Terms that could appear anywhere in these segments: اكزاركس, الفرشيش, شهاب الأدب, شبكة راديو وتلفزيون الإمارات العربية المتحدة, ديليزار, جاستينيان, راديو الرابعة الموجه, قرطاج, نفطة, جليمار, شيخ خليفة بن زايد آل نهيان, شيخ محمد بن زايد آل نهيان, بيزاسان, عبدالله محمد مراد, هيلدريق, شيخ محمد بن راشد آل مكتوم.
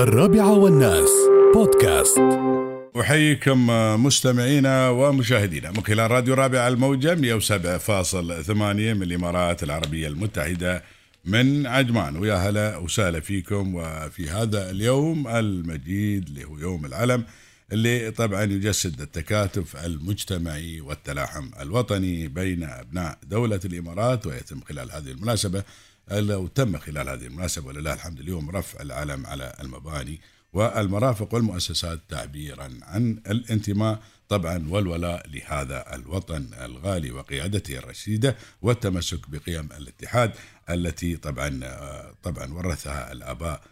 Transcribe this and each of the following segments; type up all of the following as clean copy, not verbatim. الرابعة والناس بودكاست. أحييكم مستمعينا ومشاهدينا من خلال راديو الرابعة الموجه 107.8 من الإمارات العربية المتحدة من عجمان. ويا هلا وسهلا فيكم وفي هذا اليوم المجيد اللي هو يوم العلم، اللي طبعا يجسد التكاتف المجتمعي والتلاحم الوطني بين أبناء دولة الإمارات، ويتم خلال هذه المناسبة ولله الحمد اليوم رفع العلم على المباني والمرافق والمؤسسات تعبيرا عن الانتماء طبعا والولاء لهذا الوطن الغالي وقيادته الرشيدة، والتمسك بقيم الاتحاد التي طبعا ورثها الآباء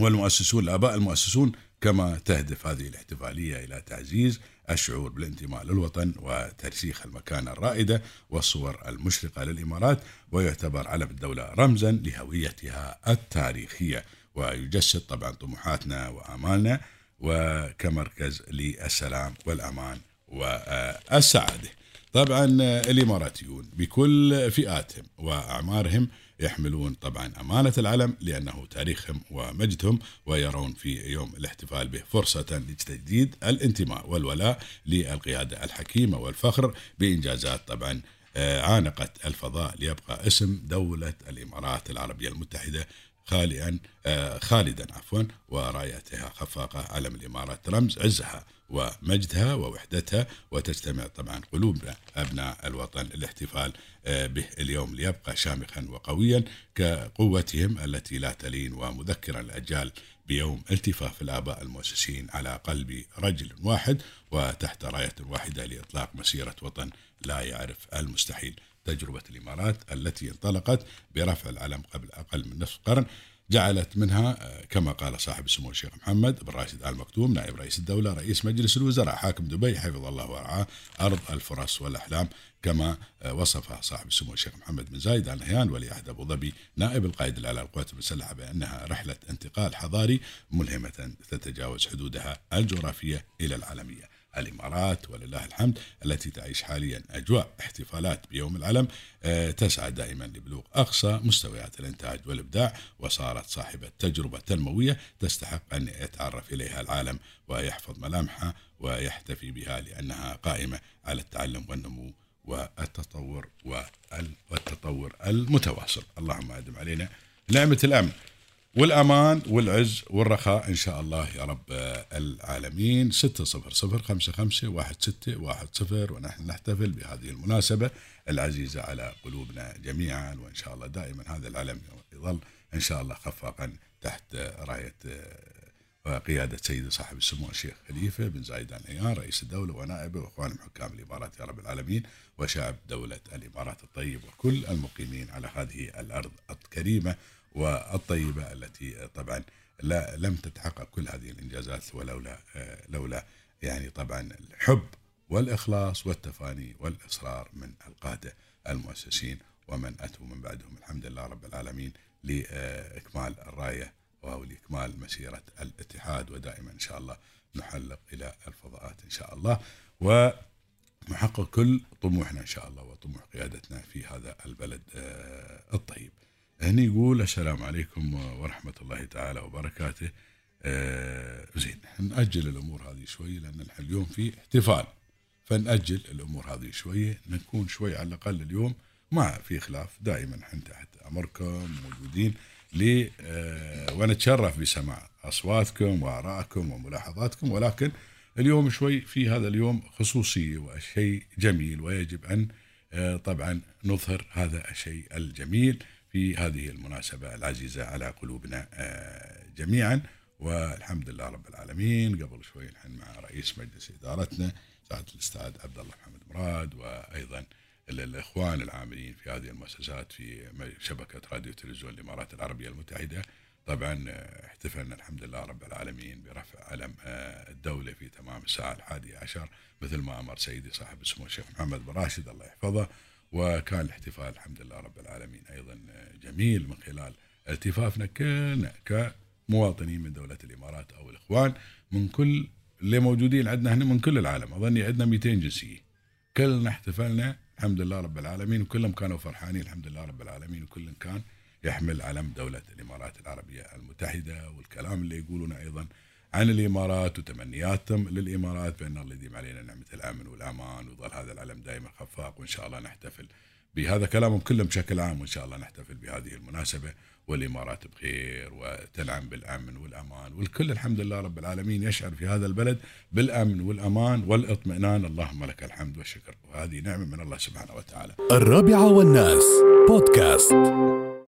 والمؤسسون كما تهدف هذه الاحتفالية إلى تعزيز الشعور بالانتماء للوطن وترسيخ المكانة الرائدة والصور المشرقة للإمارات. ويعتبر علم الدولة رمزا لهويتها التاريخية، ويجسد طبعا طموحاتنا وآمالنا وكمركز للسلام والأمان والسعادة. طبعا الإماراتيون بكل فئاتهم وأعمارهم يحملون طبعا أمانة العلم لأنه تاريخهم ومجدهم، ويرون في يوم الاحتفال به فرصة لتجديد الانتماء والولاء للقيادة الحكيمة والفخر بإنجازات طبعا عانقت الفضاء ليبقى اسم دولة الإمارات العربية المتحدة خالدا ورايتها خفاقة. علم الإمارات رمز عزها ومجدها ووحدتها، وتجتمع طبعا قلوب أبناء الوطن الاحتفال به اليوم ليبقى شامخا وقويا كقوتهم التي لا تلين، ومذكرا الأجيال بيوم التفاف الآباء المؤسسين على قلب رجل واحد وتحت راية واحدة لإطلاق مسيرة وطن لا يعرف المستحيل. تجربة الإمارات التي انطلقت برفع العلم قبل أقل من نصف قرن جعلت منها كما قال صاحب السمو الشيخ محمد بن راشد آل مكتوم نائب رئيس الدولة رئيس مجلس الوزراء حاكم دبي حفظه الله ورعاه أرض الفرص والأحلام، كما وصفها صاحب السمو الشيخ محمد بن زايد آل نهيان ولي عهد أبو ظبي نائب القائد الأعلى للقوات المسلحة بأنها رحلة انتقال حضاري ملهمة تتجاوز حدودها الجغرافية إلى العالمية. الإمارات ولله الحمد التي تعيش حاليا أجواء احتفالات بيوم العلم تسعى دائما لبلوغ أقصى مستويات الإنتاج والإبداع، وصارت صاحبة تجربة تنموية تستحق أن يتعرف إليها العالم ويحفظ ملامحها ويحتفي بها، لأنها قائمة على التعلم والنمو والتطور المتواصل. اللهم أدم علينا نعمة الأمن والأمان والعز والرخاء إن شاء الله يا رب العالمين. 600551610 ونحن نحتفل بهذه المناسبة العزيزة على قلوبنا جميعا، وإن شاء الله دائما هذا العلم يظل إن شاء الله خفاقا تحت راية وقيادة سيد صاحب السمو الشيخ خليفة بن زايد آل نهيان رئيس الدولة ونائبه وإخوانهم حكام الإمارات يا رب العالمين، وشعب دولة الإمارات الطيب وكل المقيمين على هذه الأرض الكريمة والطيبة التي طبعا لم تتحقق كل هذه الإنجازات لولا يعني طبعا الحب والإخلاص والتفاني والإصرار من القادة المؤسسين ومن أتوا من بعدهم الحمد لله رب العالمين لإكمال الراية ولإكمال مسيرة الاتحاد. ودائما إن شاء الله نحلق إلى الفضاءات إن شاء الله ونحقق كل طموحنا إن شاء الله وطموح قيادتنا في هذا البلد الطيب. هني يقول السلام عليكم ورحمة الله تعالى وبركاته. زين نأجل الأمور هذه شوي لأن اليوم في احتفال، فنأجل الأمور هذه شوية نكون شوي على الأقل اليوم ما في خلاف، دائما نحن تحت أمركم موجودين ونتشرف بسماع أصواتكم وآرائكم وملاحظاتكم، ولكن اليوم شوي في هذا اليوم خصوصي وشيء جميل، ويجب أن طبعا نظهر هذا الشيء الجميل في هذه المناسبة العزيزة على قلوبنا جميعا والحمد لله رب العالمين. قبل شوي نحن مع رئيس مجلس إدارتنا سعادة الأستاذ عبدالله محمد مراد، وأيضا الإخوان العاملين في هذه المؤسسات في شبكة راديو وتلفزيون الإمارات العربية المتحدة. طبعا احتفلنا الحمد لله رب العالمين برفع علم الدولة في تمام الساعة 11:00 مثل ما أمر سيدي صاحب السمو الشيخ محمد بن راشد الله يحفظه، وكان الاحتفال الحمد لله رب العالمين أيضا جميل من خلال التفافنا كلنا كمواطنين من دولة الإمارات أو الإخوان من كل اللي موجودين عندنا هنا من كل العالم، أظني عندنا 200 جنسية كلنا احتفلنا الحمد لله رب العالمين، وكلهم كانوا فرحانين الحمد لله رب العالمين، وكلهم كان يحمل علم دولة الإمارات العربية المتحدة، والكلام اللي يقولونه أيضا عن الإمارات وتمنياتهم للإمارات بأن الله يديم علينا نعمة الأمن والأمان ويظل هذا العلم دائما خفاق، وإن شاء الله نحتفل بهذا كلامهم كلهم بشكل عام، وإن شاء الله نحتفل بهذه المناسبة والإمارات بخير وتنعم بالأمن والأمان، والكل الحمد لله رب العالمين يشعر في هذا البلد بالأمن والأمان والاطمئنان. اللهم لك الحمد والشكر، وهذه نعمة من الله سبحانه وتعالى. الرابعة والناس بودكاست.